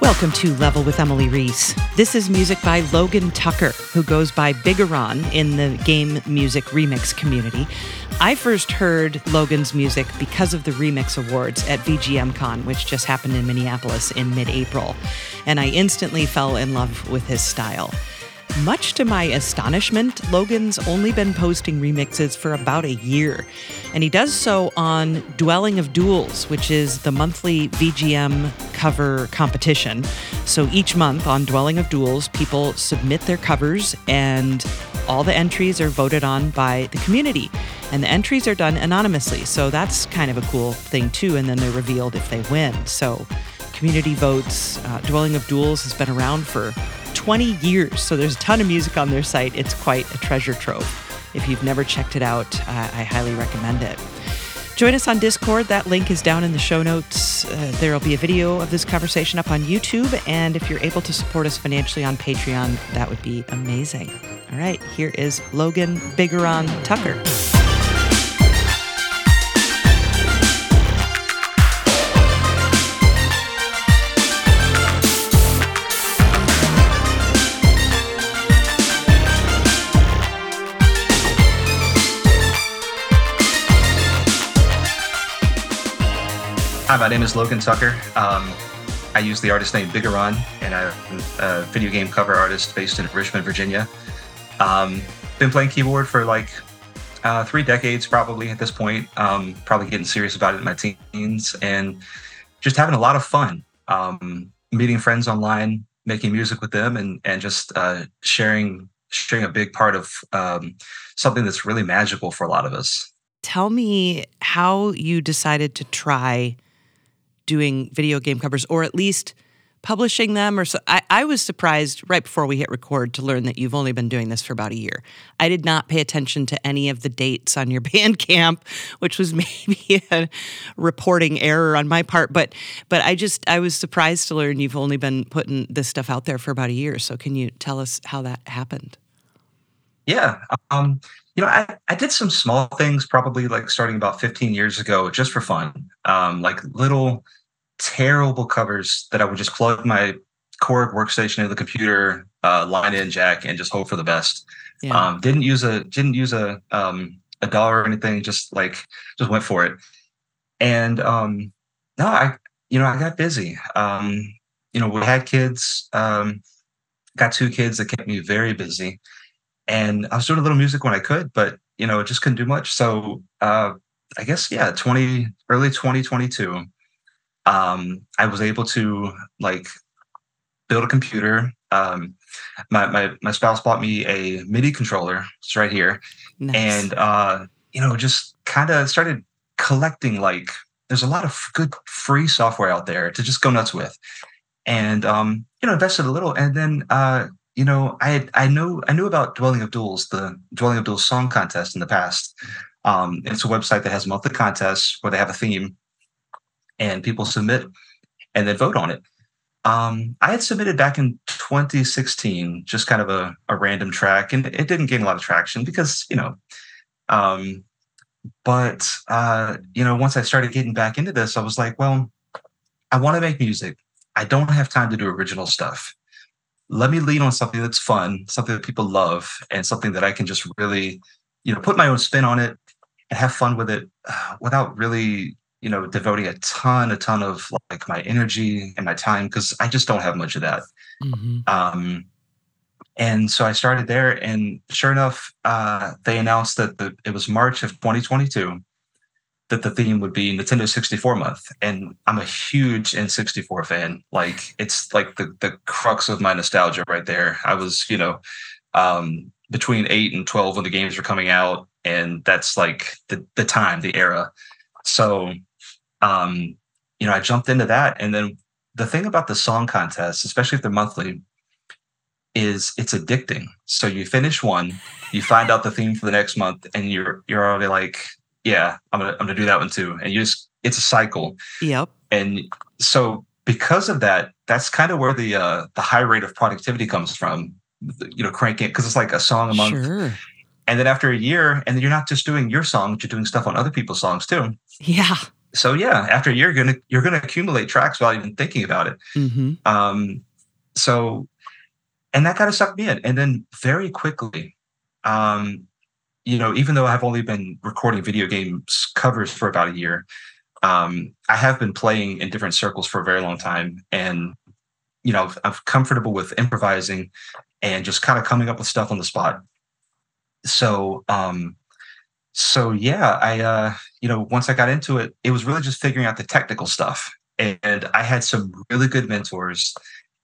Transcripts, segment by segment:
Welcome to Level with Emily Reese. This is music by Logan Tucker, who goes by Biggoron in the game music remix community. I first heard Logan's music because of the Remix Awards at VGM Con, which just happened in Minneapolis in mid-April, and I instantly fell in love with his style. Much to my astonishment, Logan's only been posting remixes for about a year, and he does so on Dwelling of Duels, which is the monthly VGM cover competition. So each month on Dwelling of Duels, people submit their covers, and all the entries are voted on by the community. And the entries are done anonymously, so that's kind of a cool thing too, and then they're revealed if they win. So community votes, Dwelling of Duels has been around for 20 years, so there's a ton of music on their site. It's quite a treasure trove. If you've never checked it out, I highly recommend it. Join us on Discord. That link is down in the show notes. There'll be a video of this conversation up on YouTube, and if you're able to support us financially on Patreon, that would be amazing. All right, here is Logan Biggoron Tucker. Hi, my name is Logan Tucker. I use the artist name Biggoron, and I'm a video game cover artist based in Richmond, Virginia. Been playing keyboard for like 3 decades probably at this point, probably getting serious about it in my teens, and just having a lot of fun, meeting friends online, making music with them, and just sharing a big part of something that's really magical for a lot of us. Tell me how you decided to try doing video game covers, or at least publishing them. Or so I was surprised right before we hit record to learn that you've only been doing this for about a year. I did not pay attention to any of the dates on your Bandcamp, which was maybe a reporting error on my part. But I was surprised to learn you've only been putting this stuff out there for about a year. So can you tell us how that happened? Yeah. I did some small things probably like starting about 15 years ago just for fun, like little terrible covers that I would just plug my Korg workstation into the computer, line in jack, and just hope for the best. Yeah. Didn't use a dollar or anything, just went for it. And I got busy. We had kids, got 2 kids that kept me very busy. And I was doing a little music when I could, but, just couldn't do much. So I guess, yeah, early 2022, I was able to, build a computer. My spouse bought me a MIDI controller. It's right here. Nice. And, just kind of started collecting, there's a lot of good free software out there to just go nuts with. And, invested a little. And then... I knew about Dwelling of Duels, the Dwelling of Duels song contest in the past. It's a website that has monthly contests where they have a theme and people submit and then vote on it. I had submitted back in 2016, just kind of a random track, and it didn't gain a lot of traction because, once I started getting back into this, I was like, well, I want to make music. I don't have time to do original stuff. Let me lean on something that's fun, something that people love, and something that I can just really, put my own spin on it and have fun with it without really, devoting a ton of my energy and my time, because I just don't have much of that. Mm-hmm. And so I started there, and sure enough, they announced that it was March of 2022 that the theme would be Nintendo 64 month. And I'm a huge N64 fan. It's the crux of my nostalgia right there. I was, between 8 and 12 when the games were coming out. And that's the time, the era. So, I jumped into that. And then the thing about the song contests, especially if they're monthly, is it's addicting. So you finish one, you find out the theme for the next month, and you're already yeah, I'm gonna do that one too. And it's a cycle. Yep. And so because of that, that's kind of where the high rate of productivity comes from, you know, cranking it, because it's like a song a month. Sure. And then after a year, and then you're not just doing your songs, you're doing stuff on other people's songs too. Yeah. So yeah, after a year, you're gonna accumulate tracks without even thinking about it. Mm-hmm. So, and that kind of sucked me in. And then very quickly, you know, even though I've only been recording video games covers for about a year, I have been playing in different circles for a very long time. And, you know, I'm comfortable with improvising and just kind of coming up with stuff on the spot. So yeah, I you know, once I got into it, it was really just figuring out the technical stuff. And I had some really good mentors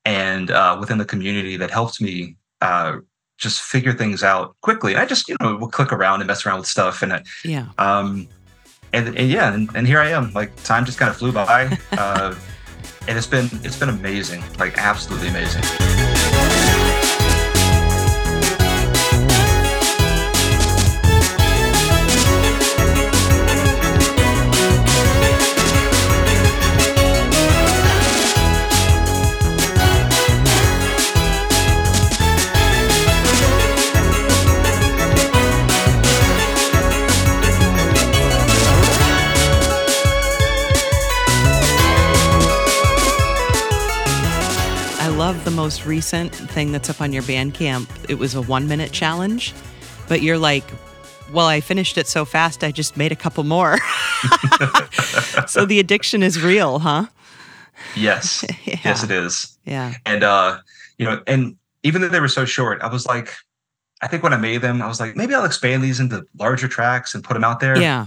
and within the community that helped me just figure things out quickly. And I just, you know, would click around and mess around with stuff. And And here I am. Like, time just kind of flew by, and it's been amazing. Like, absolutely amazing. The most recent thing that's up on your Bandcamp, it was a 1-minute challenge, but you're like, well, I finished it so fast, I just made a couple more. So the addiction is real, huh? Yes. Yeah. Yes, it is. Yeah. And, you know, and even though they were so short, I was like, I think when I made them, I was like, maybe I'll expand these into larger tracks and put them out there. Yeah.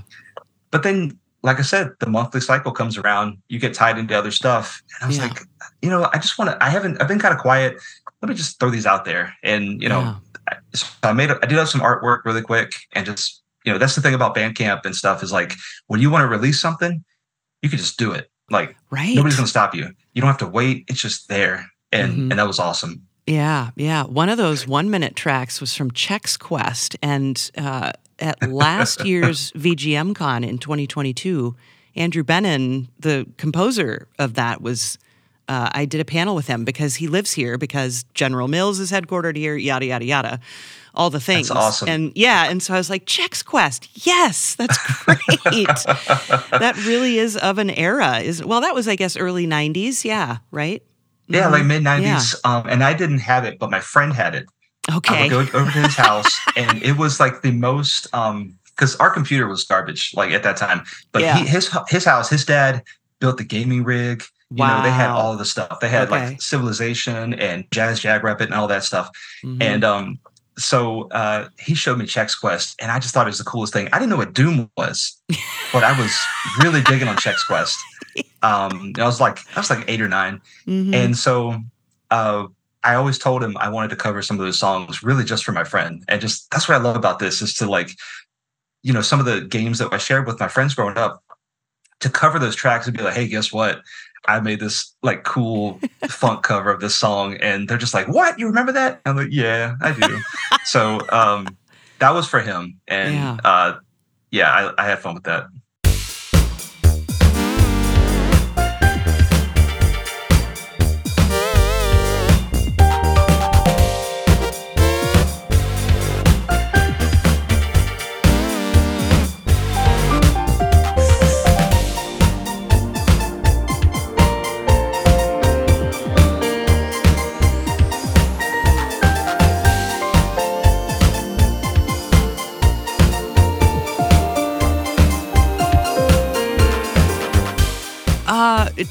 But then, like I said, the monthly cycle comes around, you get tied into other stuff. And I was like, you know, I've been kind of quiet. Let me just throw these out there. And, you know, I did have some artwork really quick, and just, you know, that's the thing about Bandcamp and stuff, is like, when you want to release something, you can just do it. Like, nobody's going to stop you. You don't have to wait. It's just there. And, and that was awesome. Yeah. Yeah. One of those 1-minute tracks was from Chex Quest, and, at last year's VGM Con in 2022, Andrew Benin, the composer of that, was, I did a panel with him because he lives here, because General Mills is headquartered here, yada, yada, yada, all the things. That's awesome. And yeah, and so I was like, Chex Quest, yes, that's great. That really is of an era. Well, that was, I guess, early 90s, yeah, right? Yeah, like mid-90s, and I didn't have it, but my friend had it. Okay. I would go over to his house, and it was like the most, because our computer was garbage, like, at that time. But his house, his dad built the gaming rig. You know, they had all the stuff. They had like Civilization and Jazz Jackrabbit and all that stuff. Mm-hmm. And so he showed me Chex Quest, and I just thought it was the coolest thing. I didn't know what Doom was, but I was really digging on Chex Quest. I was like 8 or 9, and so. I always told him I wanted to cover some of those songs really just for my friend. And just, that's what I love about this, is to, like, you know, some of the games that I shared with my friends growing up, to cover those tracks and be like, hey, guess what? I made this like cool funk cover of this song. And they're just like, what? You remember that? And I'm like, yeah, I do. So that was for him. And I had fun with that.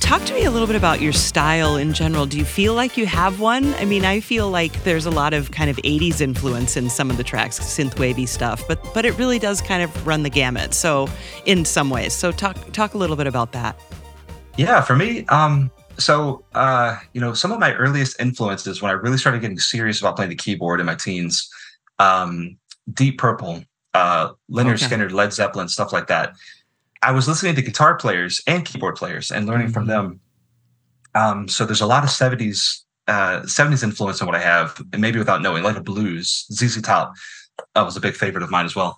Talk to me a little bit about your style in general. Do you feel like you have one? I mean, I feel like there's a lot of kind of 80s influence in some of the tracks, synthwavy stuff, but it really does kind of run the gamut, so, in some ways. So talk a little bit about that. Yeah, for me, you know, some of my earliest influences when I really started getting serious about playing the keyboard in my teens, Deep Purple, Leonard Skinner, Led Zeppelin, stuff like that. I was listening to guitar players and keyboard players and learning from them. So there's a lot of 70s influence in what I have, and maybe without knowing, like the blues. ZZ Top was a big favorite of mine as well.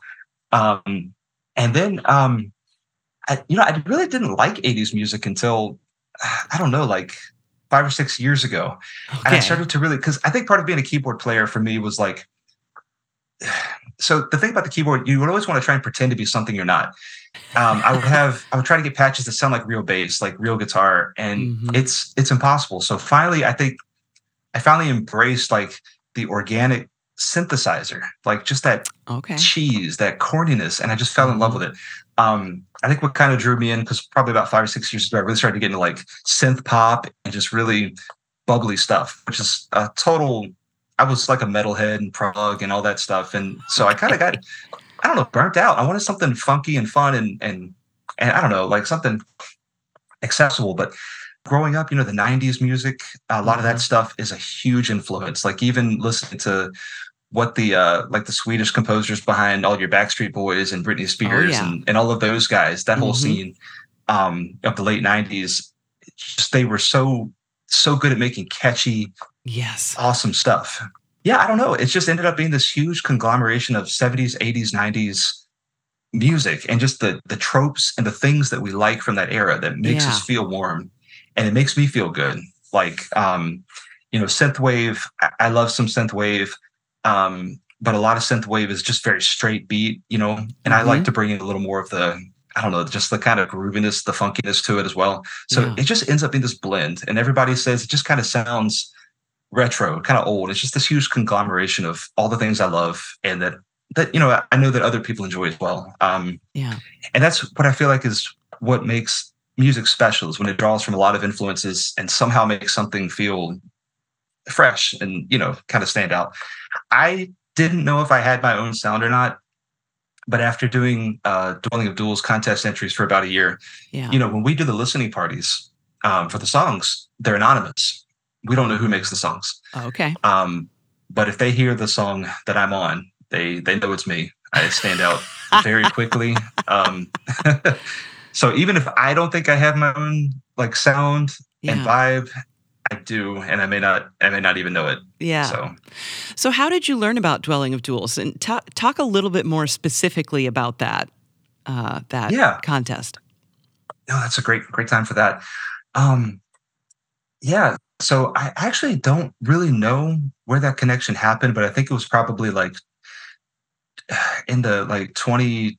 And then, I really didn't like 80s music until I don't know, like 5 or 6 years ago. Okay. And I started to really, because I think part of being a keyboard player for me was like, so the thing about the keyboard, you would always want to try and pretend to be something you're not. I would try to get patches that sound like real bass, like real guitar, and it's impossible. So finally, I think I finally embraced like the organic synthesizer, like just that cheese, that corniness, and I just fell in love with it. I think what kind of drew me in, because probably about 5 or 6 years ago, I really started to get into like synth pop and just really bubbly stuff, which is a total. I was like a metalhead and prog and all that stuff. And so I kind of got, I don't know, burnt out. I wanted something funky and fun and I don't know, like something accessible. But growing up, you know, the 90s music, a lot of that stuff is a huge influence. Like even listening to what the, like the Swedish composers behind all your Backstreet Boys and Britney Spears and all of those guys, that whole scene of the late 90s, just, they were so good at making catchy, awesome stuff. Yeah, I don't know. It's just ended up being this huge conglomeration of 70s, 80s, 90s music and just the tropes and the things that we like from that era that makes us feel warm. And it makes me feel good. Like, you know, synthwave, I love some synthwave, but a lot of synthwave is just very straight beat, you know, and I like to bring in a little more of the, I don't know, just the kind of grooviness, the funkiness to it as well. So it just ends up being this blend. And everybody says it just kind of sounds retro, kind of old. It's just this huge conglomeration of all the things I love and that you know, I know that other people enjoy as well. And that's what I feel like is what makes music special, is when it draws from a lot of influences and somehow makes something feel fresh and, you know, kind of stand out. I didn't know if I had my own sound or not, but after doing Dwelling of Duels contest entries for about a year, you know, when we do the listening parties for the songs, they're anonymous. We don't know who makes the songs. But if they hear the song that I'm on, they know it's me. I stand out very quickly. So even if I don't think I have my own like sound and vibe, I do, and I may not even know it. Yeah. So how did you learn about Dwelling of Duels? And talk a little bit more specifically about that contest. No, that's a great time for that. So I actually don't really know where that connection happened, but I think it was probably like in the like 2012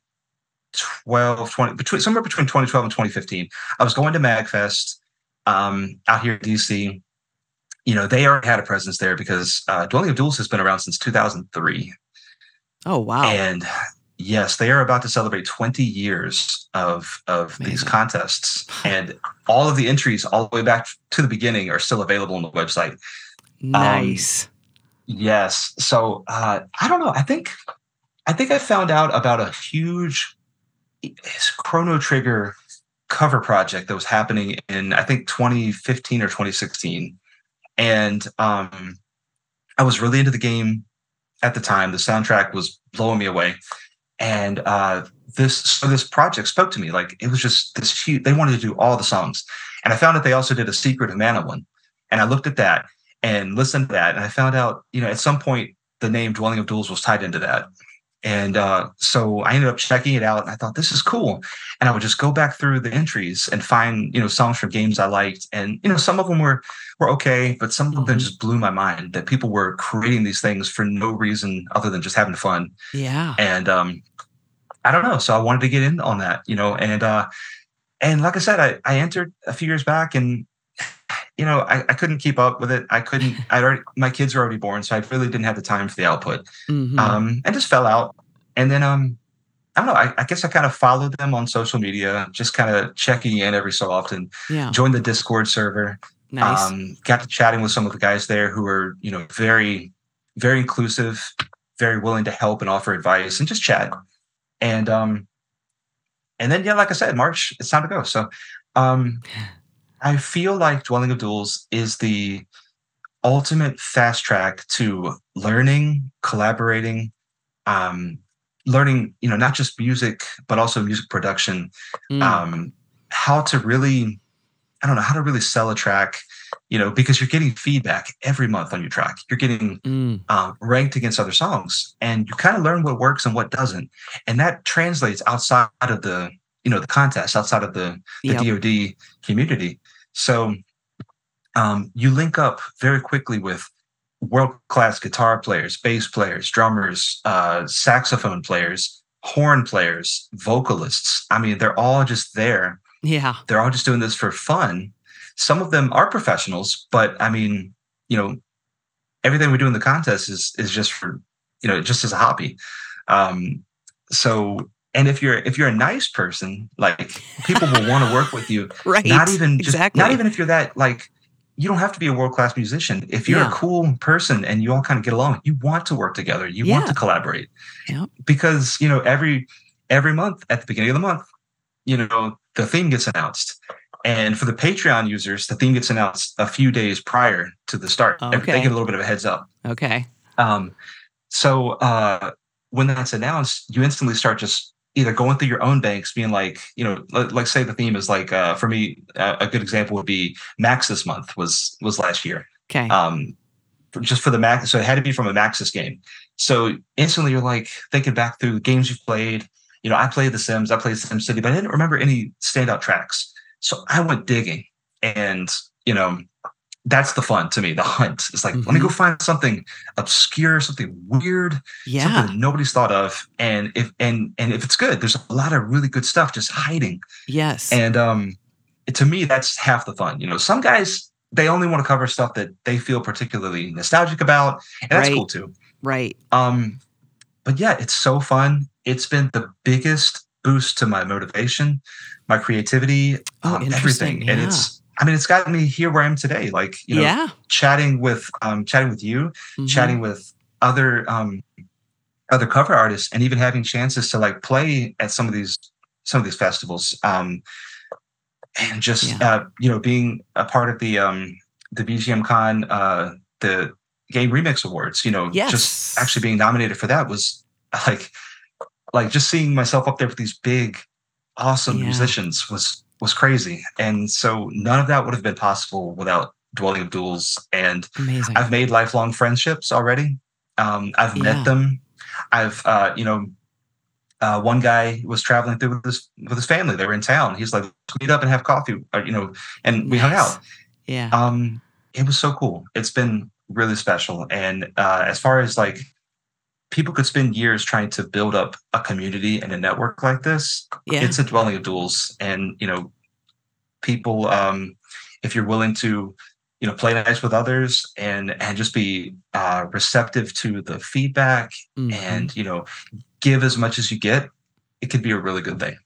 2012 and 2015. I was going to MAGFest out here in DC. You know, they already had a presence there because Dwelling of Duels has been around since 2003. Oh wow. And yes, they are about to celebrate 20 years of these contests. And all of the entries all the way back to the beginning are still available on the website. Nice. Yes. So I don't know. I think I found out about a huge Chrono Trigger cover project that was happening in, I think, 2015 or 2016. And I was really into the game at the time. The soundtrack was blowing me away. And this project spoke to me. Like, it was just this huge, they wanted to do all the songs. And I found that they also did a Secret of Mana one. And I looked at that and listened to that. And I found out, you know, at some point, the name Dwelling of Duels was tied into that. And so I ended up checking it out, and I thought, this is cool. And I would just go back through the entries and find, you know, songs from games I liked. And, you know, some of them were okay, but some of them just blew my mind, that people were creating these things for no reason other than just having fun. Yeah. And I don't know. So I wanted to get in on that, you know. And and like I said, I entered a few years back, and, you know, I couldn't keep up with it. My kids were already born, so I really didn't have the time for the output. And just fell out. And then, I don't know, I guess I kind of followed them on social media, just kind of checking in every so often. Yeah. Joined the Discord server. Nice. Got to chatting with some of the guys there who were, you know, very, very inclusive, very willing to help and offer advice and just chat. And then, yeah, like I said, March, it's time to go. So, I feel like Dwelling of Duels is the ultimate fast track to learning, collaborating, learning, you know, not just music, but also music production, how to really sell a track, you know, because you're getting feedback every month on your track. You're getting ranked against other songs, and you kind of learn what works and what doesn't. And that translates outside of the contest, outside of the DoD community. So you link up very quickly with world-class guitar players, bass players, drummers, saxophone players, horn players, vocalists. I mean, they're all just there. Yeah. They're all just doing this for fun. Some of them are professionals, but I mean, you know, everything we do in the contest is just for, you know, just as a hobby. So, and if you're a nice person, like, people will want to work with you. Right. Not even if you're that, like, you don't have to be a world-class musician. If you're a cool person and you all kind of get along, you want to work together. You want to collaborate. Yeah. Because, you know, every month at the beginning of the month, you know, the theme gets announced. And for the Patreon users, the theme gets announced a few days prior to the start. Okay. They get a little bit of a heads up. Okay. So when that's announced, you instantly start just either going through your own banks, being like, you know, like say the theme is like, for me, a good example would be Maxis month was last year. Okay. Just for the Max, so it had to be from a Maxis game. So instantly you're like thinking back through the games you've played. You know, I played The Sims, I played SimCity, but I didn't remember any standout tracks. So I went digging, and, you know, that's the fun to me, the hunt. It's like, let me go find something obscure, something weird, something nobody's thought of. And if it's good, there's a lot of really good stuff just hiding. Yes. And to me, that's half the fun. You know, some guys, they only want to cover stuff that they feel particularly nostalgic about, and that's cool too. Right. But yeah, it's so fun. It's been the biggest boost to my motivation, my creativity, everything. Yeah. And it's gotten me here where I am today, like, you know, chatting with you, chatting with other cover artists, and even having chances to like play at some of these festivals. And just, you know, being a part of the VGM Con, the Game Remix Awards, you know, just actually being nominated for that was like just seeing myself up there with these big, awesome musicians was crazy. And so none of that would have been possible without Dwelling of Duels. And amazing. I've made lifelong friendships already. I've met them. I've, one guy was traveling through with his family. They were in town. He's like, let's meet up and have coffee, or, you know, and we hung out. Yeah. It was so cool. It's been really special. And as far as like, people could spend years trying to build up a community and a network like this. Yeah. It's a Dwelling of Duels. And, you know, people, if you're willing to, you know, play nice with others and just be receptive to the feedback and, you know, give as much as you get, it could be a really good thing.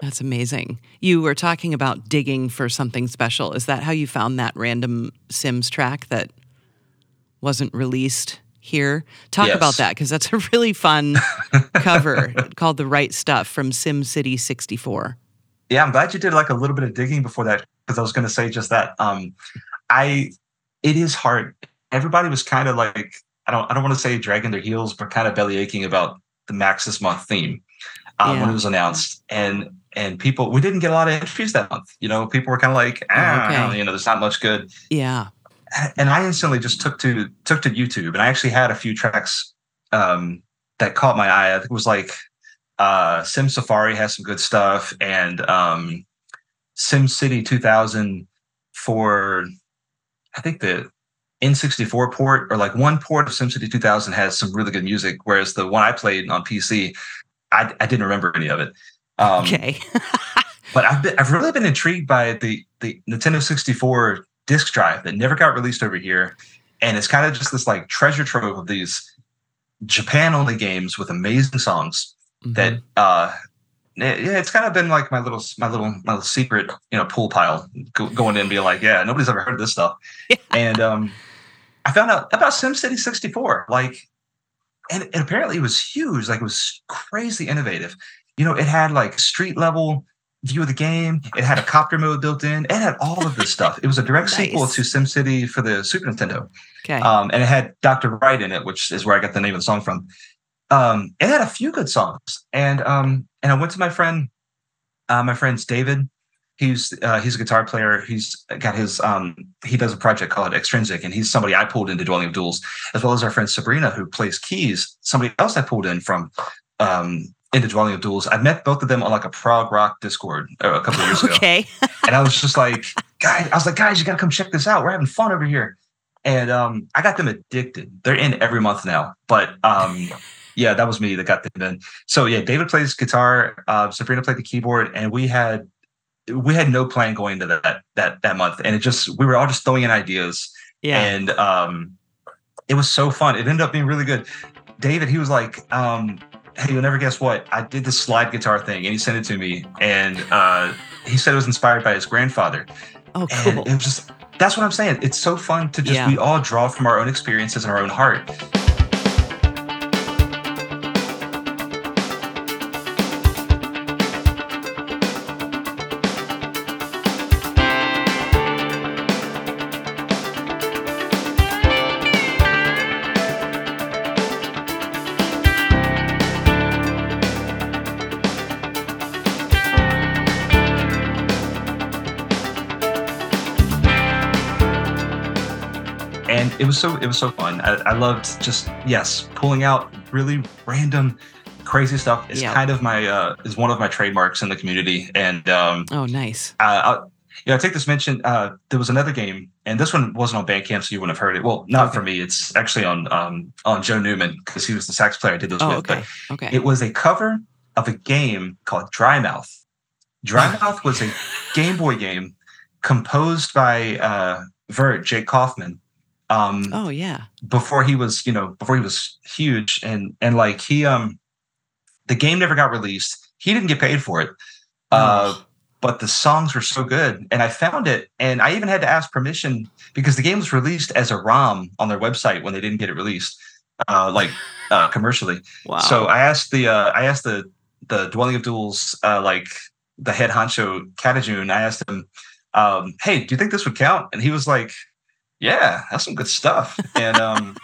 That's amazing. You were talking about digging for something special. Is that how you found that random Sims track that wasn't released here? Talk about that, because that's a really fun cover called The Right Stuff from SimCity 64. Yeah, I'm glad you did like a little bit of digging before that, because I was going to say just that. It is hard. Everybody was kind of like, I don't want to say dragging their heels, but kind of belly aching about the Maxis month theme when it was announced. And people, we didn't get a lot of entries that month. You know, people were kind of like, you know, there's not much good. Yeah. And I instantly just took to YouTube, and I actually had a few tracks that caught my eye. I think it was like Sim Safari has some good stuff, and Sim City 2000 for, I think, the N64 port, or like one port of Sim City 2000 has some really good music, whereas the one I played on PC, I didn't remember any of it. Okay. But I've really been intrigued by the Nintendo 64 disc drive that never got released over here, and it's kind of just this like treasure trove of these Japan only games with amazing songs that it's kind of been like my little secret, you know, pool pile going in and being like, yeah, nobody's ever heard of this stuff. And I found out about SimCity 64, like, and apparently it was huge, like it was crazy innovative. You know, it had like street level view of the game. It had a copter mode built in. It had all of this stuff. It was a direct sequel to SimCity for the Super Nintendo. Okay. And it had Dr. Wright in it, which is where I got the name of the song from. It had a few good songs. And I went to my friend's David. He's a guitar player. He's got his he does a project called Extrinsic, and he's somebody I pulled into Dwelling of Duels, as well as our friend Sabrina, who plays keys, somebody else I pulled in from into Dwelling of Duels. I met both of them on like a prog rock Discord a couple of years ago. Okay. And I was just like, guys, I was like, guys, you gotta come check this out. We're having fun over here. And I got them addicted. They're in every month now. But yeah, that was me that got them in. So yeah, David plays guitar, Sabrina played the keyboard, and we had no plan going to that month. And it just, we were all just throwing in ideas. Yeah. And it was so fun. It ended up being really good. David, he was like, hey, you'll never guess what. I did this slide guitar thing, and he sent it to me. And he said it was inspired by his grandfather. Oh, cool. And it was just, that's what I'm saying. It's so fun to just, we all draw from our own experiences and our own heart. It was so fun. I loved just, pulling out really random, crazy stuff. It's kind of my, is one of my trademarks in the community. And oh, nice. I take this mention. There was another game, and this one wasn't on Bandcamp, so you wouldn't have heard it. Well, not for me. It's actually on Joe Newman, because he was the sax player I did this with. But it was a cover of a game called Drymouth. Drymouth was a Game Boy game composed by Vert, Jake Kaufman. Before he was huge, and like he, the game never got released. He didn't get paid for it, but the songs were so good. And I found it, and I even had to ask permission because the game was released as a ROM on their website when they didn't get it released, commercially. Wow. So I asked the Dwelling of Duels, the head honcho Katajun. I asked him, hey, do you think this would count? And he was like, yeah, that's some good stuff. And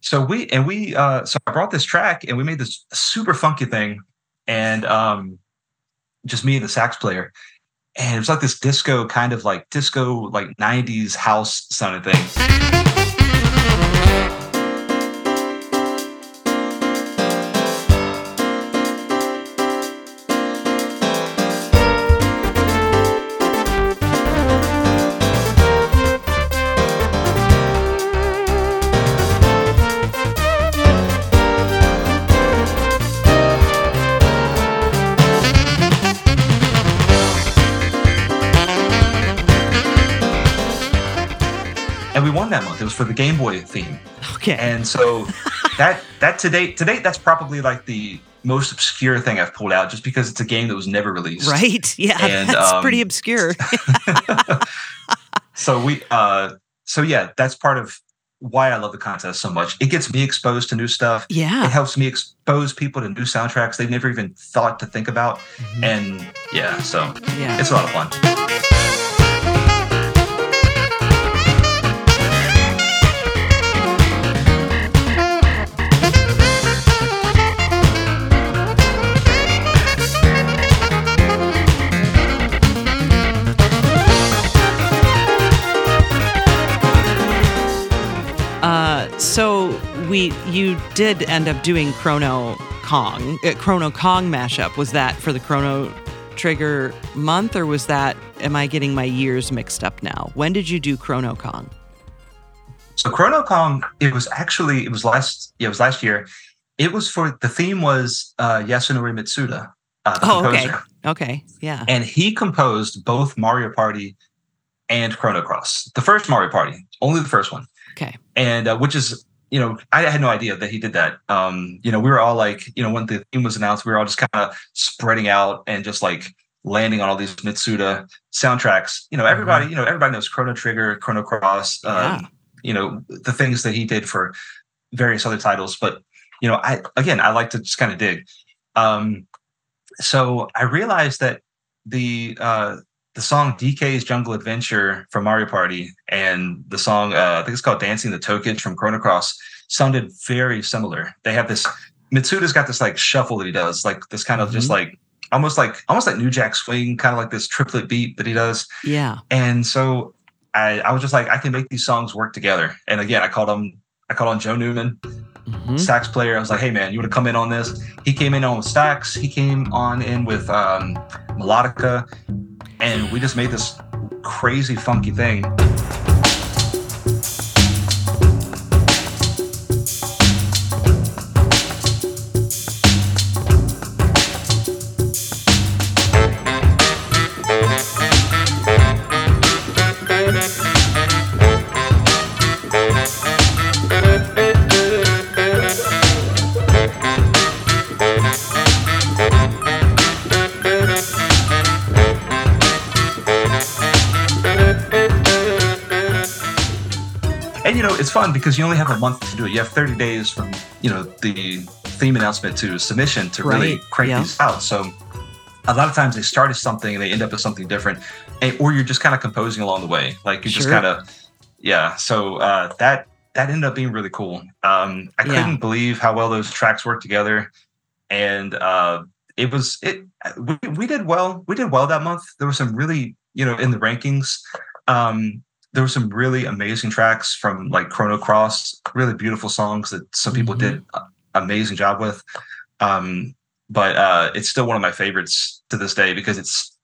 so I brought this track, and we made this super funky thing, and just me and the sax player, and it was like this disco 90s house sounding thing. That month it was for the Game Boy theme, and so that to date that's probably like the most obscure thing I've pulled out, just because it's a game that was never released, right? Yeah, and that's pretty obscure. So that's part of why I love the contest so much. It gets me exposed to new stuff. Yeah, it helps me expose people to new soundtracks they've never even thought to think about. Mm-hmm. And it's a lot of fun. So you did end up doing Chrono Kong mashup. Was that for the Chrono Trigger month, or was that? Am I getting my years mixed up now? When did you do Chrono Kong? So Chrono Kong, it was last year. It was for, the theme was Yasunori Mitsuda, the composer. Okay, yeah. And he composed both Mario Party and Chrono Cross. The first Mario Party, only the first one. Okay. And which is, I had no idea that he did that. We were all like, when the theme was announced, we were all just kind of spreading out and just like landing on all these Mitsuda soundtracks. Everybody knows Chrono Trigger, Chrono Cross, the things that he did for various other titles. But, I like to just kind of dig. So I realized that the song DK's Jungle Adventure from Mario Party and the song, I think it's called Dancing the Tokens from Chrono Cross, sounded very similar. They have this, Mitsuda's got this like shuffle that he does, like this kind of just almost like New Jack Swing, kind of like this triplet beat that he does. Yeah. And so I was just like, I can make these songs work together. And again, I called on Joe Newman, sax player. I was like, hey man, you want to come in on this? He came in on sax. He came on in with melodica. And we just made this crazy funky thing. It's fun because you only have a month to do it. You have 30 days from, the theme announcement to submission to really crank these out. So a lot of times they start as something and they end up as something different, or you're just kind of composing along the way. Like you're just kind of, So that ended up being really cool. I couldn't believe how well those tracks worked together. And we did well. We did well that month. There were some really, in the rankings, there were some really amazing tracks from like Chrono Cross, really beautiful songs that some people did an amazing job with. But it's still one of my favorites to this day because it's,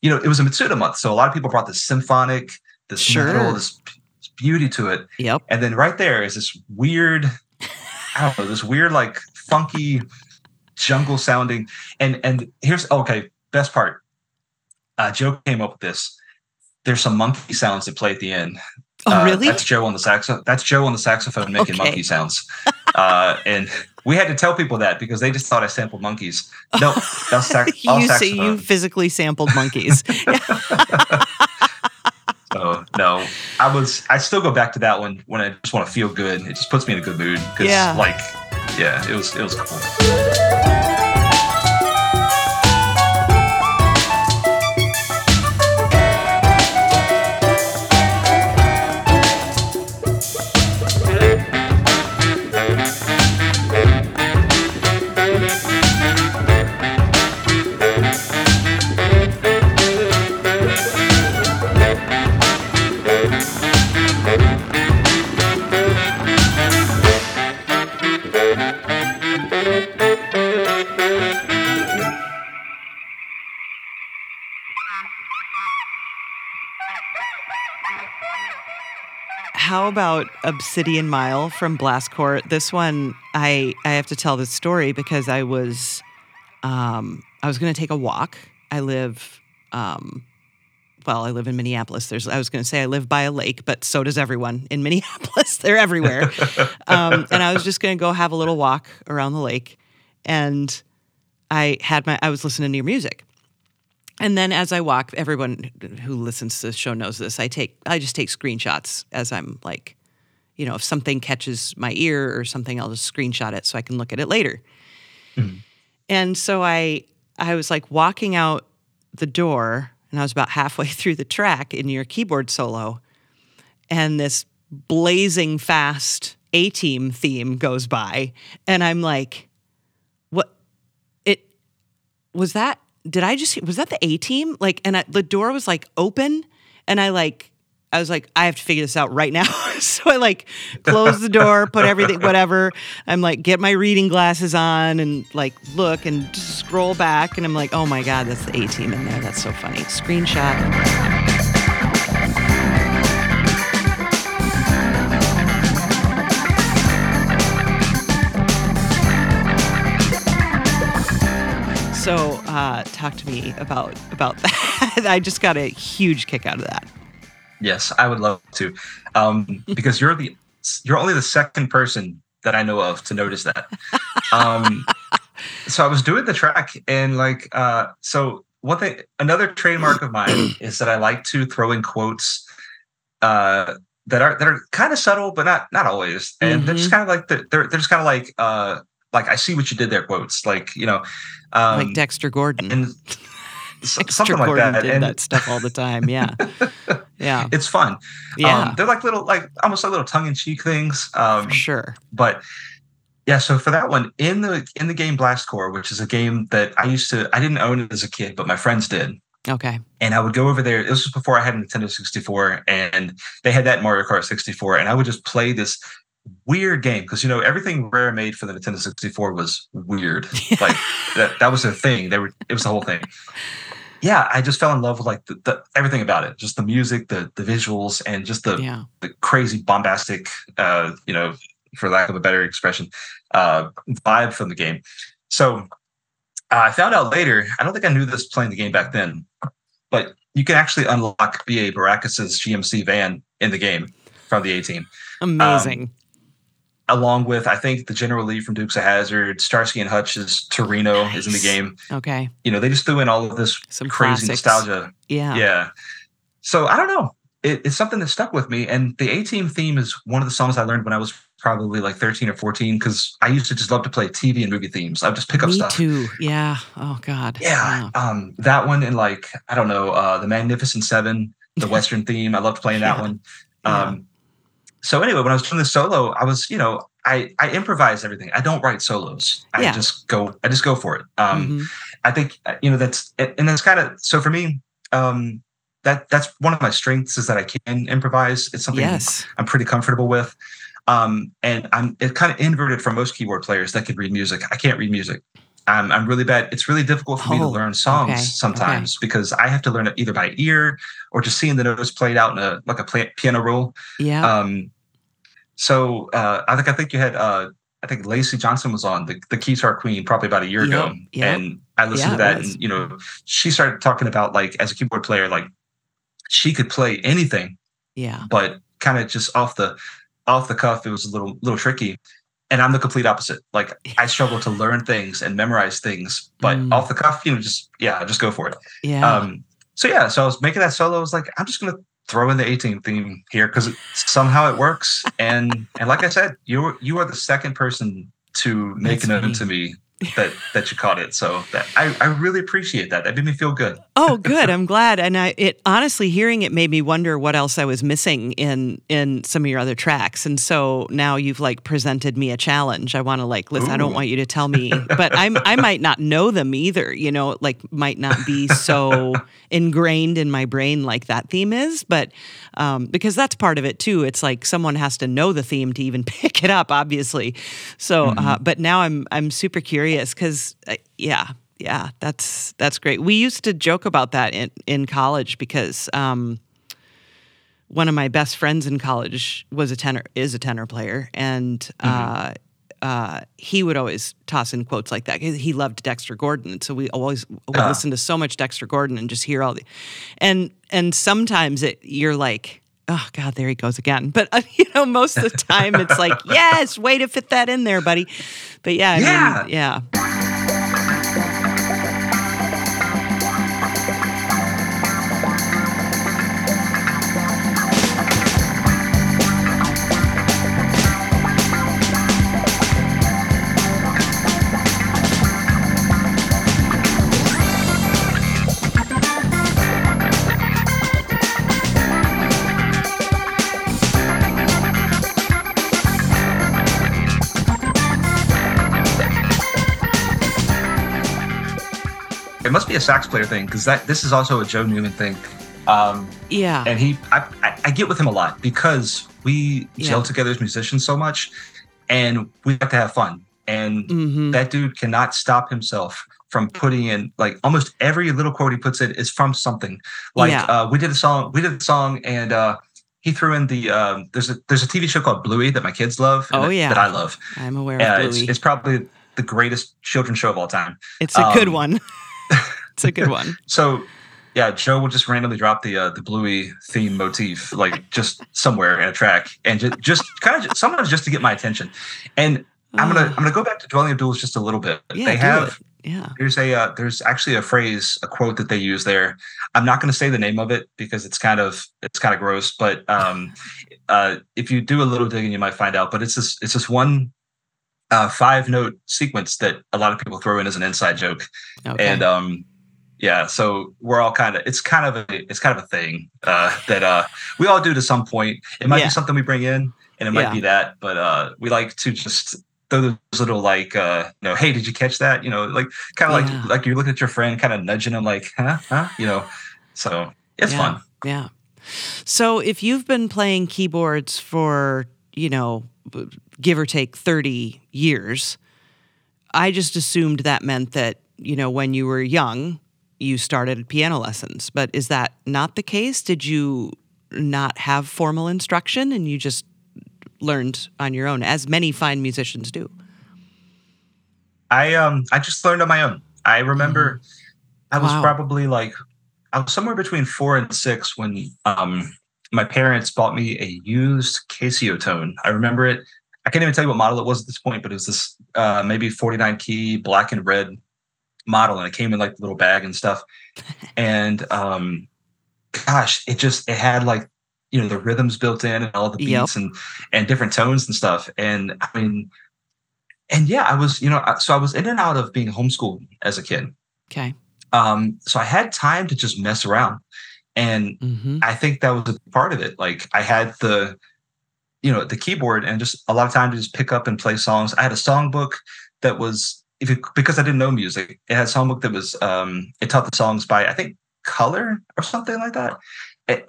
it was a Mitsuda month. So a lot of people brought this symphonic, this neutral, this beauty to it. Yep. And then right there is this weird, like funky jungle sounding. And here's, best part. Joe came up with this. There's some monkey sounds that play at the end. Oh, really? That's Joe on the saxophone. That's Joe on the saxophone making monkey sounds. And we had to tell people that because they just thought I sampled monkeys. No, that's all saxophone. Say you physically sampled monkeys. So no, I still go back to that one when I just want to feel good. It just puts me in a good mood. It was cool. How about Obsidian Mile from Blastcourt? This one, I have to tell this story because I was going to take a walk. I live, I live in Minneapolis. I was going to say I live by a lake, but so does everyone in Minneapolis. They're everywhere. And I was just going to go have a little walk around the lake. And I was listening to your music. And then as I walk, everyone who listens to the show knows this. I just take screenshots as I'm like, if something catches my ear or something, I'll just screenshot it so I can look at it later. Mm-hmm. And so I was like walking out the door and I was about halfway through the track in your keyboard solo and this blazing fast A-Team theme goes by and I'm like, was that the A-Team? The door was like open and I was like, I have to figure this out right now. So I closed the door, put everything, whatever. I'm like, get my reading glasses on and look and scroll back. And I'm like, oh my God, that's the A-Team in there. That's so funny. Screenshot. So talk to me about that. I just got a huge kick out of that. Yes, I would love to, because you're only the second person that I know of to notice that. So I was doing the track and so one thing, another trademark of mine is that I like to throw in quotes that are kind of subtle, but not always, and they're just kind of they're just kind of I see what you did there quotes, like Dexter Gordon and Dexter something like Gordon that. Did that stuff all the time. Yeah. Yeah. It's fun. Yeah. They're almost like little tongue in cheek things. For sure. But yeah. So for that one in the game Blastcore, which is a game that I didn't own it as a kid, but my friends did. Okay. And I would go over there. This was before I had a Nintendo 64 and they had that Mario Kart 64. And I would just play this weird game because everything Rare made for the Nintendo 64 was weird. That was their thing. It was the whole thing. yeah, I just fell in love with like the everything about it, just the music, the visuals, and just the crazy bombastic, for lack of a better expression, vibe from the game. So I found out later, I don't think I knew this playing the game back then, but you can actually unlock B.A. Baracus's GMC van in the game from the A-Team. Amazing. Along with, I think, the General Lee from Dukes of Hazzard, Starsky and Hutch's Torino is in the game. Okay. They just threw in all of this crazy nostalgia. Yeah. Yeah. So I don't know. It's something that stuck with me. And the A-Team theme is one of the songs I learned when I was probably like 13 or 14, because I used to just love to play TV and movie themes. I would just pick up stuff. Me too. Yeah. Oh, God. Yeah. Wow. That one and The Magnificent Seven, the Western theme. I loved playing that one. So anyway, when I was doing the solo, I was, I improvise everything. I don't write solos. I just go for it. Mm-hmm. I think, that's kind of, so for me, that's one of my strengths is that I can improvise. It's something I'm pretty comfortable with. And it's kind of inverted from most keyboard players that can read music. I can't read music. I'm really bad. It's really difficult for me to learn songs sometimes because I have to learn it either by ear or just seeing the notes played out in a piano roll. Yeah. So I think you had Lacey Johnson was on the Guitar Queen probably about a year ago, and I listened to that. And she started talking about as a keyboard player, she could play anything. Yeah. But kind of just off the cuff, it was a little tricky. And I'm the complete opposite. I struggle to learn things and memorize things, but off the cuff, just go for it. Yeah. So I was making that solo. I was like, I'm just going to throw in the A-Team theme here because somehow it works. And like I said, you are the second person to make a note to me that you caught it. So I really appreciate that. That made me feel good. Oh, good. I'm glad. And honestly, hearing it made me wonder what else I was missing in some of your other tracks. And so now you've presented me a challenge. I want to listen, I don't want you to tell me, but I might not know them either, might not be so ingrained in my brain like that theme is, but because that's part of it too. It's someone has to know the theme to even pick it up, obviously. So, but now I'm super curious. Because, that's great. We used to joke about that in college because one of my best friends in college is a tenor player, and he would always toss in quotes like that. He loved Dexter Gordon, so we always would listen to so much Dexter Gordon and just hear all the, and sometimes you're like, oh God, there he goes again. But most of the time it's like, yes, way to fit that in there, buddy. But it must be a sax player thing because this is also a Joe Newman thing. And I get with him a lot because we gel together as musicians so much, and we have to have fun. And that dude cannot stop himself from putting in almost every little quote he puts in is from something. We did a song, and he threw in the there's a TV show called Bluey that my kids love. Oh yeah, that I love. I'm aware of Bluey. It's probably the greatest children's show of all time. It's a good one. It's a good one. So, yeah, Joe will just randomly drop the Bluey theme motif, just somewhere in a track, and just kind of sometimes just to get my attention. And I'm gonna go back to Dwelling of Duels just a little bit. Yeah, they have there's actually a quote that they use there. I'm not gonna say the name of it because it's kind of gross, but if you do a little digging, you might find out. But it's this one. 5-note sequence that a lot of people throw in as an inside joke, and so we're all it's kind of a thing that we all do to some point. It might be something we bring in, and it might be that, but we like to just throw those little hey, did you catch that? Like you look at your friend, kind of nudging him, huh? So it's fun. Yeah. So if you've been playing keyboards for give or take 30 years, I just assumed that meant that, when you were young, you started piano lessons, but is that not the case? Did you not have formal instruction and you just learned on your own, as many fine musicians do? I just learned on my own. I remember I was probably like, I was somewhere between 4 and 6 when my parents bought me a used Casio tone. I remember it. I can't even tell you what model it was at this point, but it was this maybe 49 key black and red model, and it came in like a little bag and stuff. And it had like, you know, the rhythms built in and all the beats and different tones and stuff. And I mean, and yeah, I was, you know, so I was in and out of being homeschooled as a kid. Okay. So I had time to just mess around. And I think that was a part of it. Like I had the, you know, the keyboard and just a lot of time to just pick up and play songs. I had a songbook that was, because I didn't know music, it had a songbook that was, it taught the songs by, I think, color or something like that.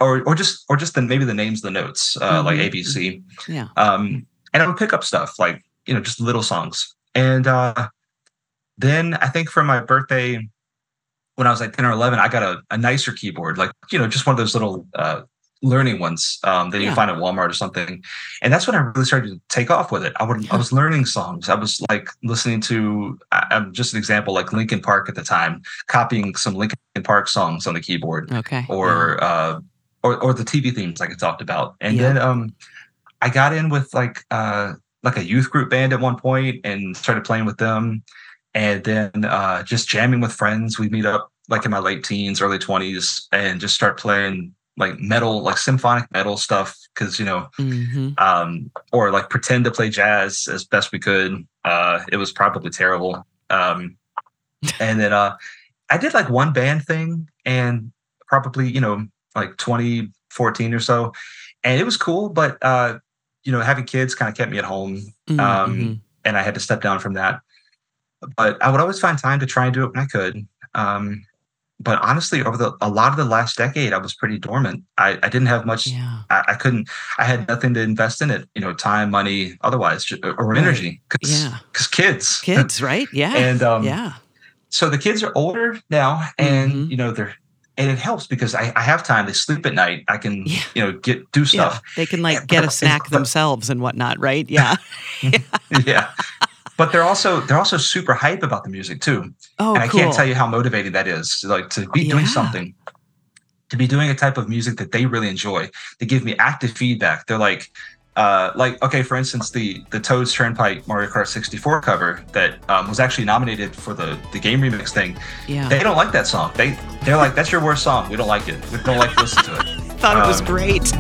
Or just then maybe the names of the notes, like ABC. Yeah. And I would pick up stuff like, you know, just little songs. And then I think for my birthday, when I was like 10 or 11, I got a nicer keyboard, like, you know, just one of those little learning ones that you find at Walmart or something. And that's when I really started to take off with it. I was learning songs. I was like listening to, I'm just an example, like Linkin Park at the time, copying some Linkin Park songs on the keyboard. Okay. Or the TV themes like I talked about. And then I got in with like a youth group band at one point and started playing with them. And then just jamming with friends. We'd meet up like in my late teens, early 20s, and just start playing like metal, like symphonic metal stuff. Because, you know, or like pretend to play jazz as best we could. It was probably terrible. And then I did like one band thing and probably, you know, like 2014 or so. And it was cool. But, you know, having kids kind of kept me at home. And I had to step down from that. But I would always find time to try and do it when I could. But honestly, over a lot of the last decade, I was pretty dormant. I didn't have much. Yeah. I had nothing to invest in it, you know, time, money, otherwise, or energy. Because kids, right? Yeah. And so the kids are older now and, you know, and it helps because I have time. They sleep at night. I can, you know, do stuff. Yeah. They can like get a snack themselves and whatnot, right? Yeah. Yeah. But they're also super hype about the music too. Oh, and I can't tell you how motivating that is. Like to be doing something, to be doing a type of music that they really enjoy. They give me active feedback. They're like okay, for instance, the Toad's Turnpike Mario Kart 64 cover that was actually nominated for the game remix thing. Yeah. They don't like that song. They're like, that's your worst song. We don't like it. We don't like to listen to it. I thought it was great.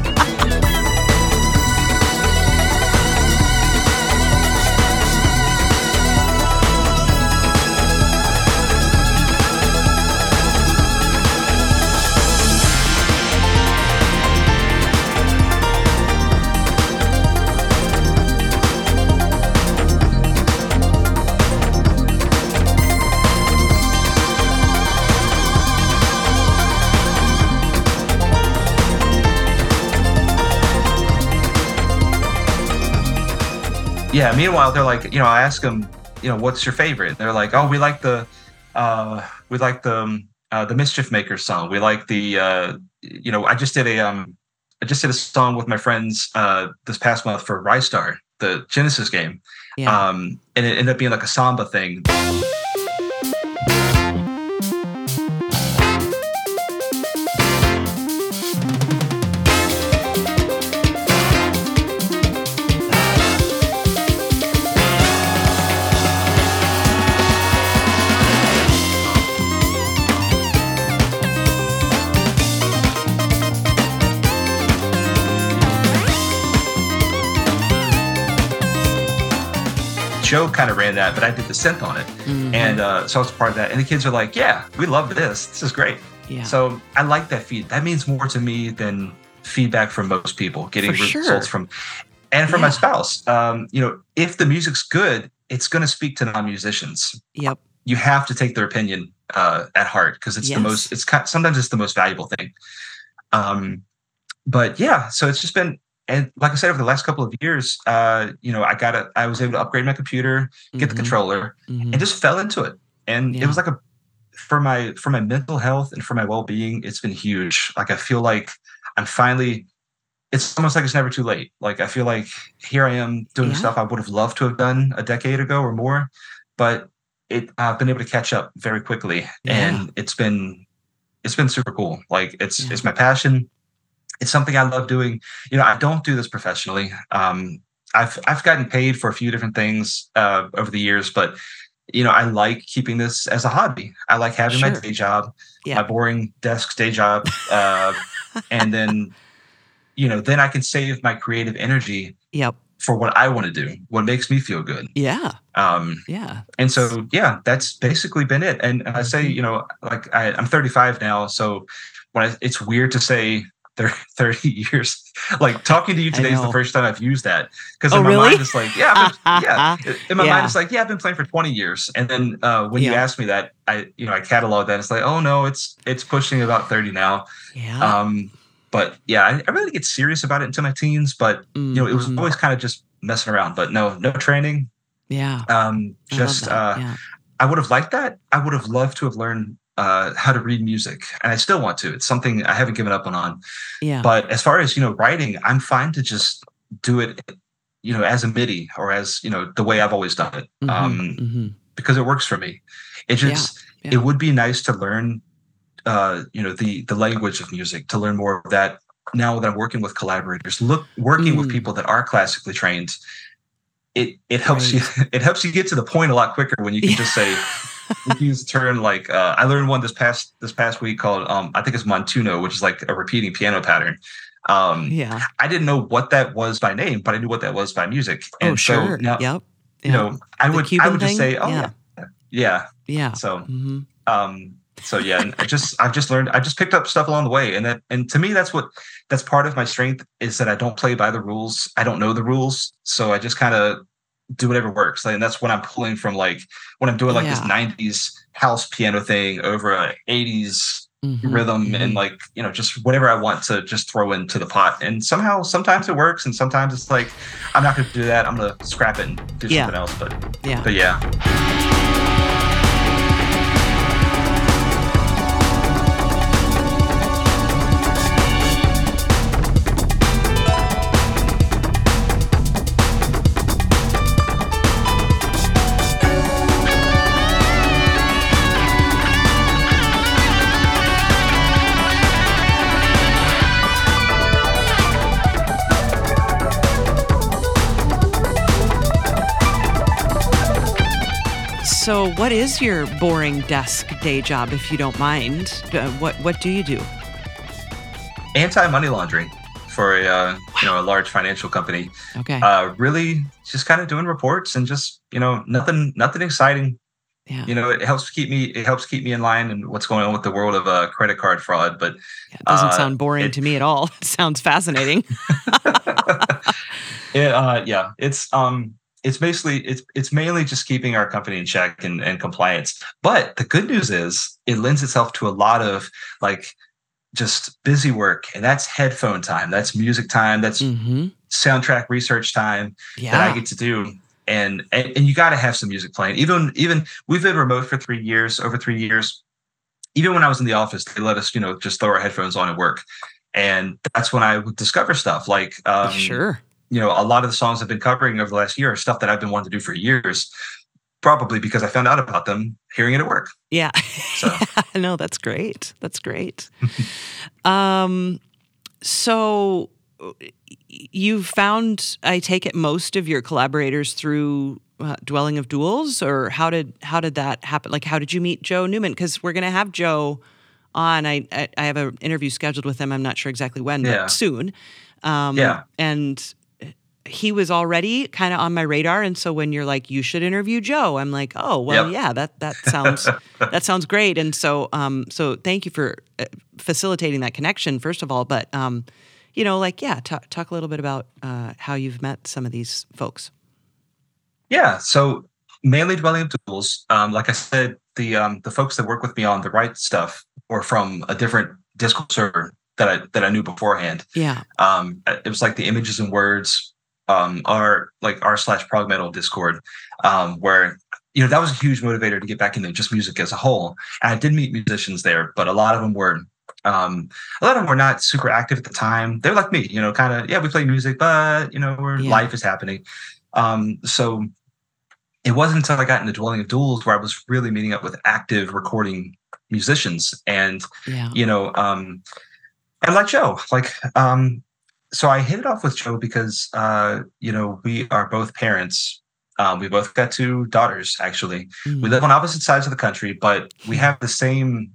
Yeah, meanwhile, they're like, you know, I ask them, you know, what's your favorite? And they're like, oh, we like the Mischief Makers song. We like the, you know, I just did a song with my friends this past month for Ristar, the Genesis game. Yeah. And it ended up being like a samba thing. Joe kind of ran that, but I did the synth on it. And so I was part of that. And the kids are like, yeah, we love this. This is great. Yeah. So I like that feed. That means more to me than feedback from most people, getting results from, and from my spouse. You know, if the music's good, it's going to speak to non-musicians. Yep. You have to take their opinion at heart because it's the most, sometimes it's the most valuable thing. But yeah, so it's just been, and like I said, over the last couple of years, you know, I was able to upgrade my computer, get the controller, and just fell into it. And it was like for my mental health and for my well-being, it's been huge. Like, I feel like I'm finally, it's almost like it's never too late. Like, I feel like here I am doing stuff I would have loved to have done a decade ago or more, but I've been able to catch up very quickly, and it's been super cool. Like, it's my passion. It's something I love doing. You know, I don't do this professionally. I've gotten paid for a few different things over the years, but you know, I like keeping this as a hobby. I like having my day job, my boring desk day job, and then, you know, then I can save my creative energy for what I want to do, what makes me feel good. And so, that's basically been it. And I say, you know, like I'm 35 now, so when it's weird to say 30 years. Like, talking to you today is the first time I've used that, because mind it's like, mind it's like, I've been playing for 20 years, and then when you asked me that, I cataloged that. It's like, oh no, it's pushing about 30 now. But I really get serious about it into my teens, but you know, it was always kind of just messing around. But no training. I would have liked that. I would have loved to have learned how to read music, and I still want to. It's something I haven't given up on. But as far as, you know, writing, I'm fine to just do it, you know, as a MIDI or as, you know, the way I've always done it, because it works for me. It just, it would be nice to learn, you know, the language of music, to learn more of that now that I'm working with collaborators, working with people that are classically trained. It helps you. It helps you get to the point a lot quicker when you can just say, use the term like I learned one this past week called I think it's Montuno, which is like a repeating piano pattern. I didn't know what that was by name, but I knew what that was by music. And so now, you know, I would just say, So I've just picked up stuff along the way, and to me that's part of my strength, is that I don't play by the rules. I don't know the rules, so I just kind of do whatever works. Like, and that's when I'm pulling from, like when I'm doing like this 90s house piano thing over an 80s rhythm, and like, you know, just whatever I want to just throw into the pot. And somehow, sometimes it works, and sometimes it's like, I'm not going to do that. I'm going to scrap it and do something else. But yeah. So what is your boring desk day job, if you don't mind? What do you do? Anti-money laundering for a large financial company. Okay. Really just kind of doing reports and just, you know, nothing exciting. Yeah. You know, it helps keep me in line and what's going on with the world of credit card fraud, but it doesn't sound boring to me at all. It sounds fascinating. It's basically, it's mainly just keeping our company in check and compliance. But the good news is it lends itself to a lot of like just busy work, and that's headphone time, that's music time, that's soundtrack research time that I get to do. And you got to have some music playing. Even we've been remote for 3 years, over 3 years. Even when I was in the office, they let us, you know, just throw our headphones on and work. And that's when I would discover stuff like you know, a lot of the songs I've been covering over the last year are stuff that I've been wanting to do for years, probably because I found out about them hearing it at work. Yeah. So. No, that's great. That's great. So you found, I take it, most of your collaborators through Dwelling of Duels, or how did that happen? Like, how did you meet Joe Newman? Because we're going to have Joe on. I have an interview scheduled with him. I'm not sure exactly when, but soon. And he was already kind of on my radar. And so when you're like, you should interview Joe, I'm like, oh, well, that sounds great. And so, so thank you for facilitating that connection, first of all, but, you know, like, talk a little bit about, how you've met some of these folks. Yeah. So mainly Dwelling of Duels. Like I said, the folks that work with me on the right stuff were from a different Discord server that I knew beforehand. Yeah. It was like the Images and Words, our /prog metal Discord, where you know, that was a huge motivator to get back into just music as a whole. And I did meet musicians there, but a lot of them were not super active at the time. They were like me, you know, kind of, yeah, we play music, but, you know, life is happening. So it wasn't until I got into Dwelling of Duels where I was really meeting up with active recording musicians. And, you know, and like Joe, so I hit it off with Joe because, you know, we are both parents. We both got two daughters, actually. Mm. We live on opposite sides of the country, but we have the same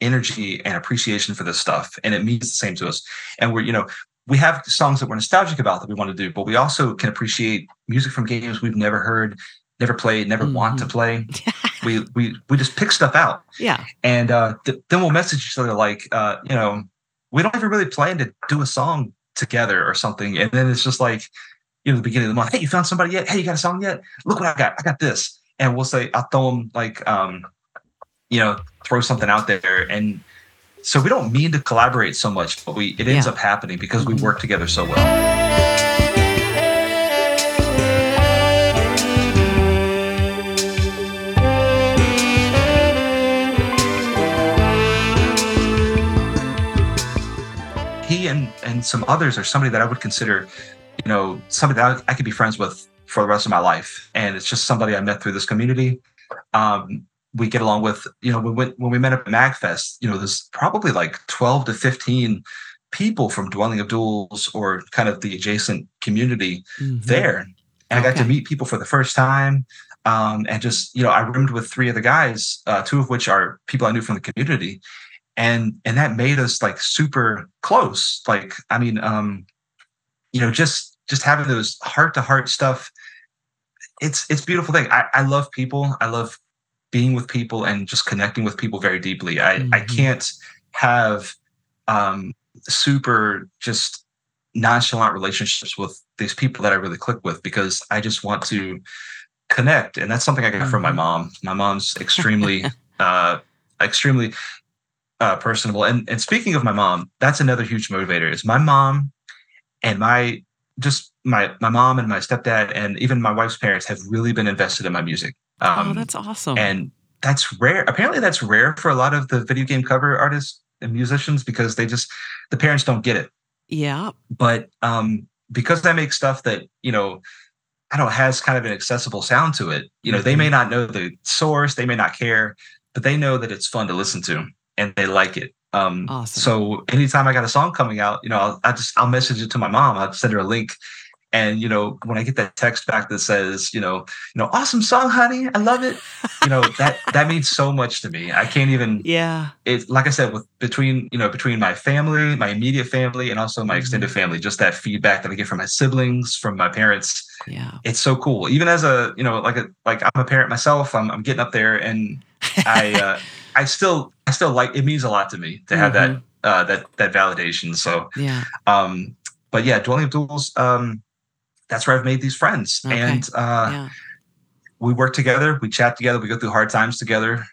energy and appreciation for this stuff, and it means the same to us. And we're, you know, we have songs that we're nostalgic about that we want to do, but we also can appreciate music from games we've never heard, never played, never want to play. we just pick stuff out. Yeah. And then we'll message each other like, you know, we don't ever really plan to do a song together or something. And then it's just like, you know, the beginning of the month, hey, you found somebody yet? Hey, you got a song yet? Look what I got. I got this. And we'll say, I'll throw them like, you know, throw something out there. And so we don't mean to collaborate so much, but it ends up happening because we work together so well. He and some others are somebody that I would consider, you know, somebody that I could be friends with for the rest of my life. And it's just somebody I met through this community. We get along with, you know, when we met up at MAGFest, you know, there's probably like 12 to 15 people from Dwelling of Duels or kind of the adjacent community there. And I got to meet people for the first time. And just, you know, I roomed with three other guys, two of which are people I knew from the community. And that made us like super close. Like, I mean, you know, just having those heart to heart stuff, it's a beautiful thing. I love people. I love being with people and just connecting with people very deeply. I can't have super just nonchalant relationships with these people that I really click with, because I just want to connect. And that's something I got from my mom. My mom's extremely, personable. And speaking of my mom, that's another huge motivator, is my mom and my mom and my stepdad and even my wife's parents have really been invested in my music. Oh, that's awesome. And that's rare. Apparently that's rare for a lot of the video game cover artists and musicians, because they just, the parents don't get it. Yeah. But because I make stuff that, you know, I don't, has kind of an accessible sound to it, you know, they may not know the source, they may not care, but they know that it's fun to listen to. And they like it. Awesome. So anytime I got a song coming out, you know, I'll message it to my mom. I'll send her a link. And, you know, when I get that text back that says, you know, awesome song, honey, I love it. You know, that means so much to me. I can't even. Yeah. It's like I said, between my family, my immediate family, and also my extended family, just that feedback that I get from my siblings, from my parents. Yeah. It's so cool. Even as a, you know, like I'm a parent myself, I'm getting up there, and I still like, it means a lot to me to have that validation. So, yeah. But yeah, Dwelling of Duels, that's where I've made these friends. Okay. And we work together, we chat together, we go through hard times together.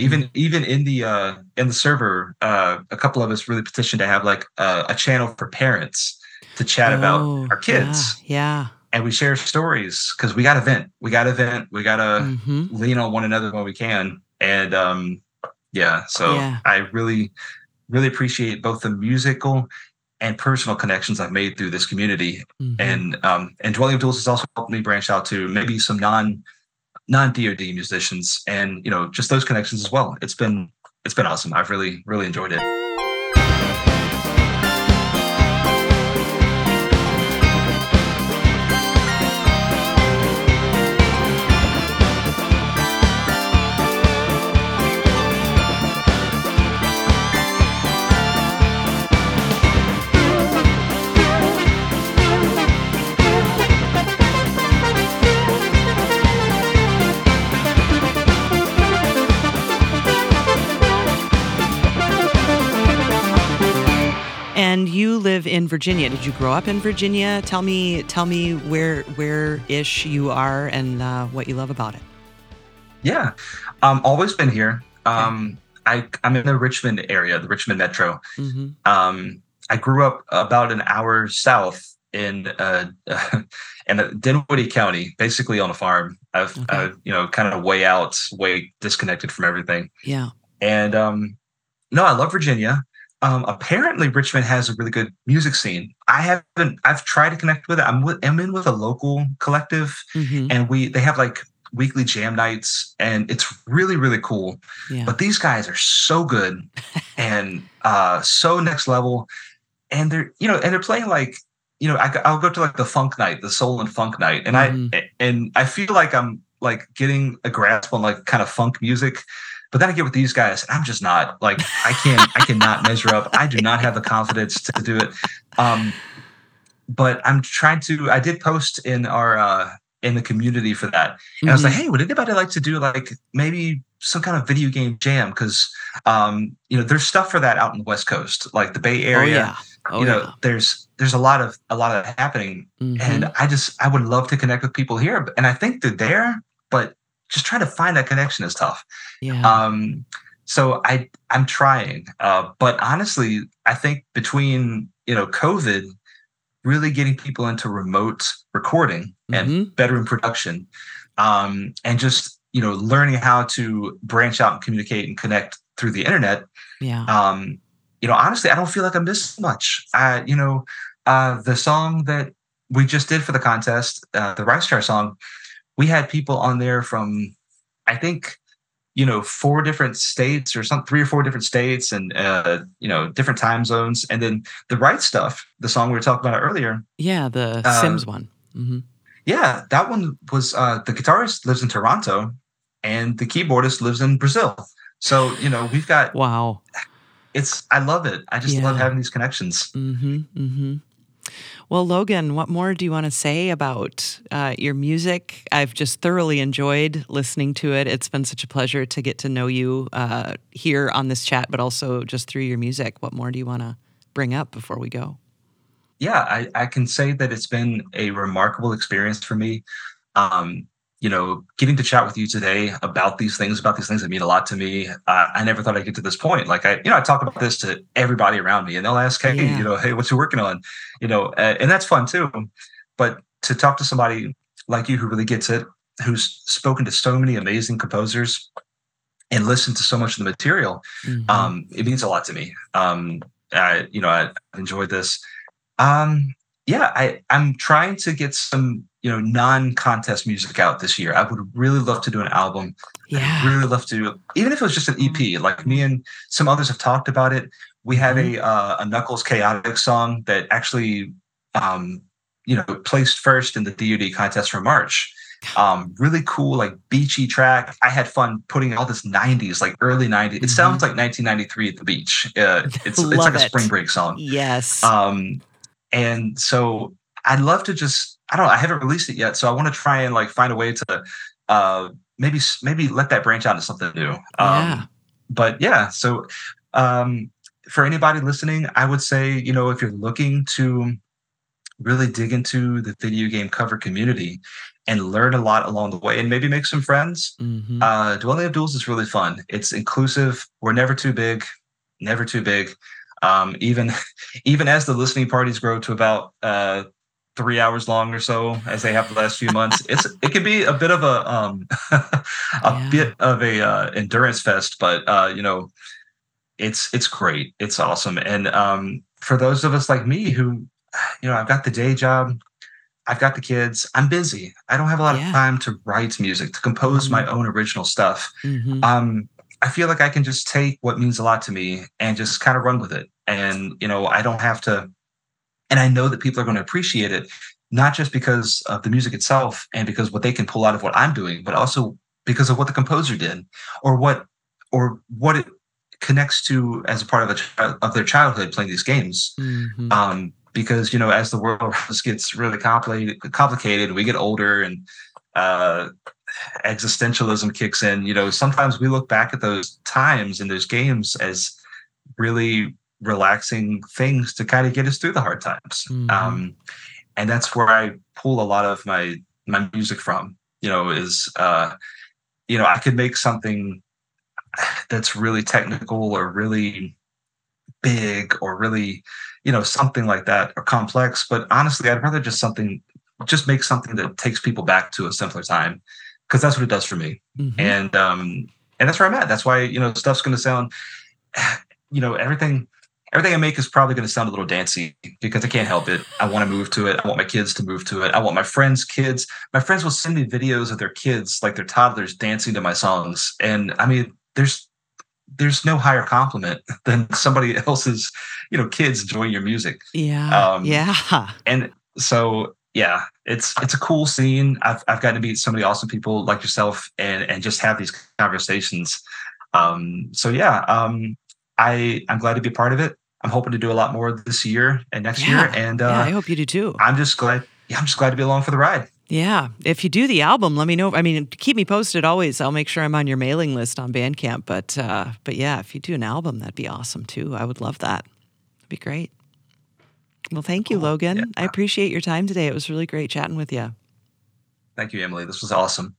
Even in the server, a couple of us really petitioned to have like a channel for parents to chat about our kids. Yeah. And we share stories, because we got to vent. We got to lean on one another when we can. And, I really, really appreciate both the musical and personal connections I've made through this community. And Dwelling of Duels has also helped me branch out to maybe some non-DOD musicians, and, you know, just those connections as well. It's been awesome. I've really, really enjoyed it. In Virginia. Did you grow up in Virginia? Tell me where-ish you are and what you love about it. Yeah. Always been here. I'm in the Richmond area, the Richmond Metro. I grew up about an hour south in Dinwiddie County, basically on a farm. Kind of way out, way disconnected from everything. Yeah. And no, I love Virginia. Apparently Richmond has a really good music scene. I've tried to connect with it. I'm in with a local collective, mm-hmm. and they have like weekly jam nights, and it's really, really cool. Yeah. But these guys are so good and so next level. And they're playing like, I'll go to like the funk night, the soul and funk night. And I feel like I'm like getting a grasp on like kind of funk music. But then I get with these guys, and I'm just not like, I cannot measure up. I do not have the confidence to do it. But I'm trying to, I did post in our, in the community for that. And mm-hmm. I was like, hey, would anybody like to do like maybe some kind of video game jam? Cause there's stuff for that out in the West Coast, like the Bay Area, there's a lot of that happening. Mm-hmm. And I would love to connect with people here. And I think they're there, but just trying to find that connection is tough. Yeah. So I'm trying, but honestly, I think between, COVID really getting people into remote recording and mm-hmm. bedroom production, and just, learning how to branch out and communicate and connect through the internet. Yeah. Honestly, I don't feel like I missed much. The song that we just did for the contest, the Ristar song, we had people on there from, I think, 4 different states or some 3 or 4 different states and, different time zones. And then the Right Stuff, the song we were talking about earlier. Yeah, the Sims one. Mm-hmm. Yeah, that one was the guitarist lives in Toronto and the keyboardist lives in Brazil. So, we've got. Wow. I love it. I just love having these connections. Mm-hmm, mm-hmm. Well, Logan, what more do you want to say about your music? I've just thoroughly enjoyed listening to it. It's been such a pleasure to get to know you here on this chat, but also just through your music. What more do you want to bring up before we go? Yeah, I can say that it's been a remarkable experience for me. Getting to chat with you today about these things that mean a lot to me. I never thought I'd get to this point. Like I talk about this to everybody around me and they'll ask, hey, hey, what you working on? And that's fun too. But to talk to somebody like you who really gets it, who's spoken to so many amazing composers and listened to so much of the material, mm-hmm. It means a lot to me. I enjoyed this. I'm trying to get some, non-contest music out this year. I would really love to do an album. Yeah. I'd really love to, even if it was just an EP, like me and some others have talked about it. We had a Knuckles Chaotix song that actually, placed first in the DoD contest for March. Really cool, like beachy track. I had fun putting all this 90s, like early 90s. It mm-hmm. sounds like 1993 at the beach. It's like a spring break song. Yes. And so I'd love to just, I haven't released it yet. So I want to try and like find a way to maybe let that branch out into something new. For anybody listening, I would say, if you're looking to really dig into the video game cover community and learn a lot along the way and maybe make some friends, mm-hmm. Dwelling of Duels is really fun. It's inclusive. We're never too big, never too big. Even as the listening parties grow to about 3 hours long or so, as they have the last few months, it can be a bit of a endurance fest. But it's great. It's awesome. And for those of us like me who, I've got the day job, I've got the kids. I'm busy. I don't have a lot of time to write music, to compose mm-hmm. my own original stuff. Mm-hmm. I feel like I can just take what means a lot to me and just kind of run with it. And, I don't have to, and I know that people are going to appreciate it, not just because of the music itself and because what they can pull out of what I'm doing, but also because of what the composer did or what it connects to as a part of their childhood playing these games. Mm-hmm. Because, as the world around us gets really complicated, we get older and, existentialism kicks in, sometimes we look back at those times in those games as really relaxing things to kind of get us through the hard times. Mm-hmm. And that's where I pull a lot of my music from, is I could make something that's really technical or really big or really, you know, something like that, or complex. But honestly, I'd rather just make something that takes people back to a simpler time, because that's what it does for me. Mm-hmm. And that's where I'm at. That's why, you know, stuff's going to sound, you know, everything I make is probably going to sound a little dancey, because I can't help it. I want to move to it. I want my kids to move to it. I want my friends' kids. My friends will send me videos of their kids, like their toddlers, dancing to my songs. And I mean, there's no higher compliment than somebody else's, you know, kids enjoying your music. Yeah. And so, yeah, it's a cool scene. I've gotten to meet so many awesome people like yourself and just have these conversations. I'm glad to be part of it. I'm hoping to do a lot more this year and next year. And I hope you do too. I'm just glad to be along for the ride. Yeah. If you do the album, let me know. I mean, keep me posted always. I'll make sure I'm on your mailing list on Bandcamp. But yeah, if you do an album, that'd be awesome too. I would love that. It'd be great. Well, thank you, Logan. Yeah. I appreciate your time today. It was really great chatting with you. Thank you, Emily. This was awesome.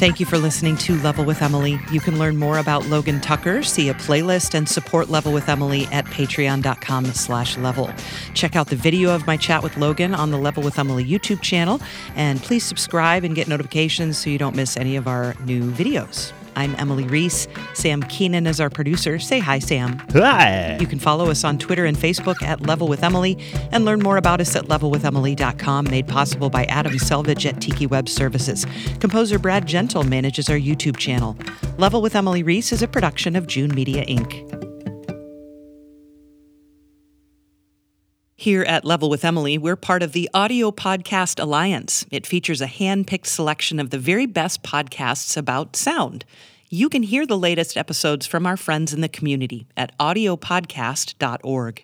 Thank you for listening to Level with Emily. You can learn more about Logan Tucker, see a playlist, and support Level with Emily at patreon.com/level. Check out the video of my chat with Logan on the Level with Emily YouTube channel, and please subscribe and get notifications so you don't miss any of our new videos. I'm Emily Reese. Sam Keenan is our producer. Say hi, Sam. Hi. You can follow us on Twitter and Facebook at Level with Emily, and learn more about us at levelwithemily.com, made possible by Adam Selvage at Tiki Web Services. Composer Brad Gentle manages our YouTube channel. Level with Emily Reese is a production of June Media, Inc. Here at Level with Emily, we're part of the Audio Podcast Alliance. It features a hand-picked selection of the very best podcasts about sound. You can hear the latest episodes from our friends in the community at audiopodcast.org.